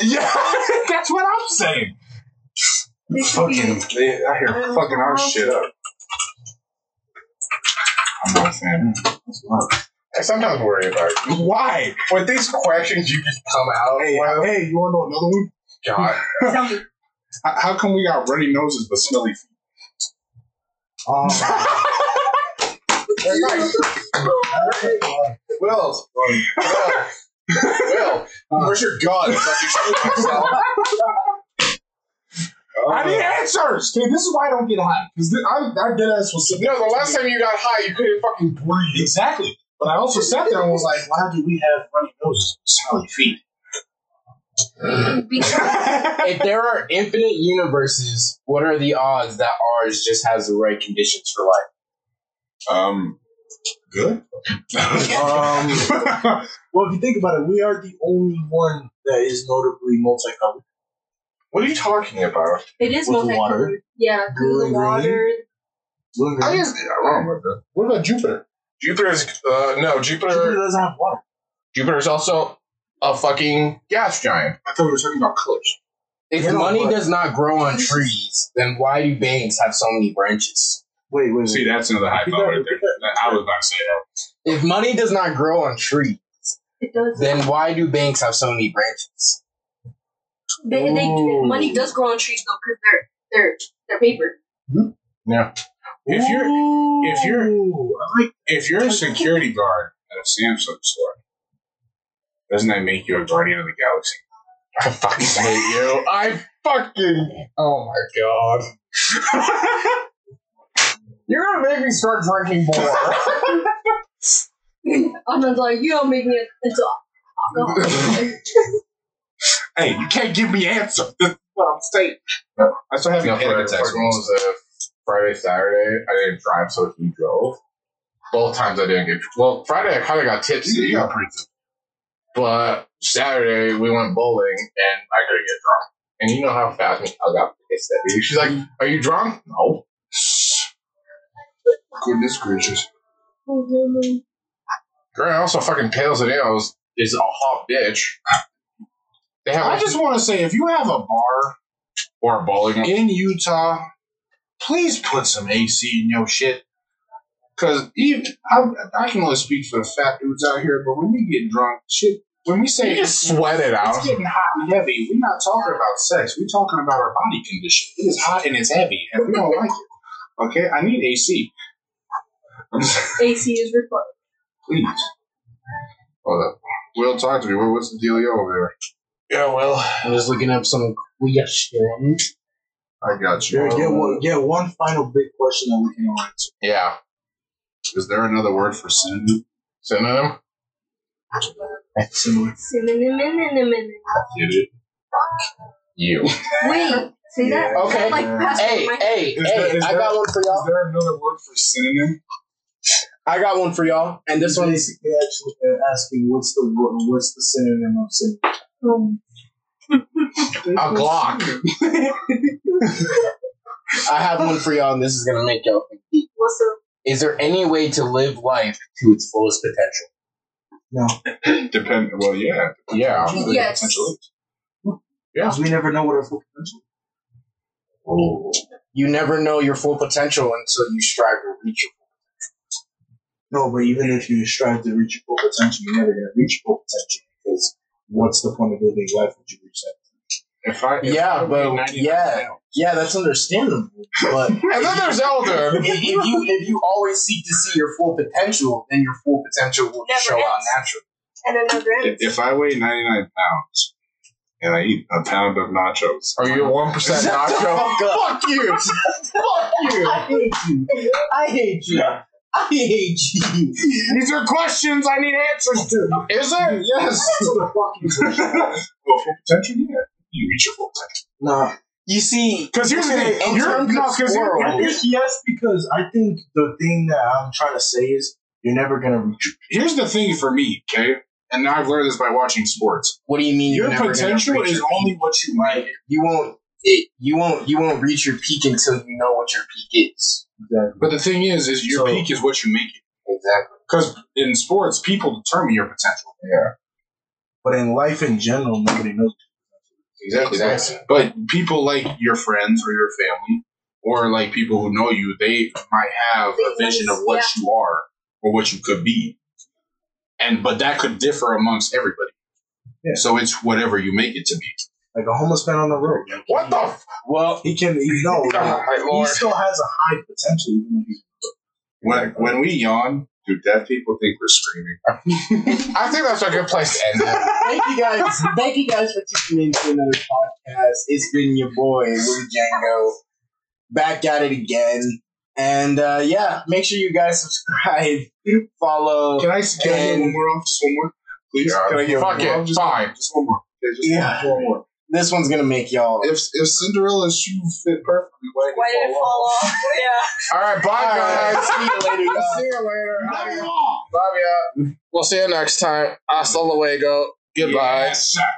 Yeah, that's what I'm saying. Fucking, they, I hear uh, fucking our uh, shit up. I'm not saying that. I sometimes worry about it. Why? With these questions, you just come out. Hey, well, hey, you want to know another one? God. Tell me. How come we got runny noses but smelly feet? Um. They're nice. Will, Will, Will, where's your gun? Oh. I need answers. Dude, this is why I don't get high. Because I, I dead ass was sitting. No, the last time you got high, you couldn't fucking breathe. Exactly. But I also sat there and was like, why do we have runny noses and smelly feet? Because if there are infinite universes, what are the odds that ours just has the right conditions for life? Um, good. um, well, if you think about it, we are the only one that is notably multicolored. What are you talking about? It is multicolored. Yeah, blue water. Blue I guess I'm wrong with that. What about Jupiter? Jupiter's uh, no Jupiter. Jupiter doesn't have water. Jupiter's also a fucking gas giant. I thought we were talking about colors. If They're money not does not grow on trees, then why do banks have so many branches? Wait, wait, wait. See, that's another high thought right there. I was about to say that. If money does not grow on trees, it does. Then why do banks have so many branches? They, they, money does grow on trees though, because they're they're they're paper. Mm-hmm. Yeah. If you're if you're if you're a security guard at a Samsung store, doesn't that make you a guardian of the galaxy? I fucking hate you. I fucking oh my god. You're gonna make me start drinking more. I'm not like you don't make me a dog. Hey, you can't give me answer. This is what I'm saying. No, I still have you know, Friday, Friday, was a Friday, Saturday. I didn't drive, so he drove. Both times I didn't get. Well, Friday I kind of got tipsy. You got pretty tipsy. But Saturday we went bowling, and I couldn't get drunk. And you know how fast Michelle got pissed at me. She's like, "Are you drunk?" No. Goodness gracious. Girl, also fucking Tails and Nails is a hot bitch. I just want to say, if you have a bar or a bowling in Utah, please put some A C in your shit. Because I, I can only speak for the fat dudes out here, but when you get drunk, shit, when we say you just sweat it out, it's getting hot and heavy. We're not talking about sex. We're talking about our body condition. It is hot and it's heavy, and we don't like it. Okay, I need A C. A C is required. Please. Hold up. Will, talk to me. What's the dealio over there? Yeah, well, I'm just looking up some questions. I got you. Get one, get one final big question that we can answer. Yeah. Is there another word for synonym? Synonym? Synonym. Synonym. You. Wait. See that? Yeah. Okay. Like hey, my- hey, is hey. There, I there, got one for y'all. Is there another word for synonym? I got one for y'all. And this one is actually asking what's the what's the synonym of synonym? Um. A Glock. I have one for y'all, and this is gonna make y'all think deep. What's up? Is there any way to live life to its fullest potential? No. Depend. Well, yeah, yeah. Yes. Potential. Yeah. Because we never know what our full potential is. Oh. You never know your full potential until you strive to reach your full potential. No, but even if you strive to reach your full potential, you're never gonna reach your full potential because. What's the point of living life that you reach that? If I, if yeah, I but yeah, yeah, that's understandable. But and then there's Elder. If, if you if you always seek to see your full potential, then your full potential will never show ends. Out naturally. And it never ends. If, if I weigh ninety-nine pounds and I eat a pound of nachos, are you a one percent nacho? Fuck you! Fuck you! I hate you! I hate you! I hate you. These are questions I need answers to. Is there? Yes. Full potential? Yeah. You reach your full potential. Nah. You see, because here's the thing. You're no, because I think yes, because I think the thing that I'm trying to say is you're never gonna reach. Here's the thing for me, okay? And I've learned this by watching sports. What do you mean? Your potential is only what you like. You won't. It, you won't. You won't reach your peak until you know what your peak is. Exactly. But the thing is, is your so, peak is what you make it. Exactly. Because in sports, people determine your potential. Yeah. But in life in general, nobody knows. Exactly. exactly. But people like your friends or your family or like people who know you, they might have a vision of what yeah. you are or what you could be. And but that could differ amongst everybody. Yeah. So it's whatever you make it to be. Like a homeless man on the road. Like what he, the? F- well, he can. He no, like, he still has a high potential. Even when, when we yawn, Do deaf people think we're screaming? I think that's a good place to end it. Thank you guys. Thank you guys for tuning in to another podcast. It's been your boy, Lou Django, back at it again. And uh, yeah, make sure you guys subscribe, follow. Can I get and... one more off? Just one more? Please? Yeah, can I get fuck one more? It. Just fine. Just one more. Okay, just yeah. one more. This one's gonna make y'all. If if Cinderella's shoe fit perfectly, why did it fall off? off? Yeah. All right, bye All guys. Right. See you later. Guys. See you later. Love y'all. Love y'all. We'll see you next time. Hasta luego. Goodbye. Yes, sir.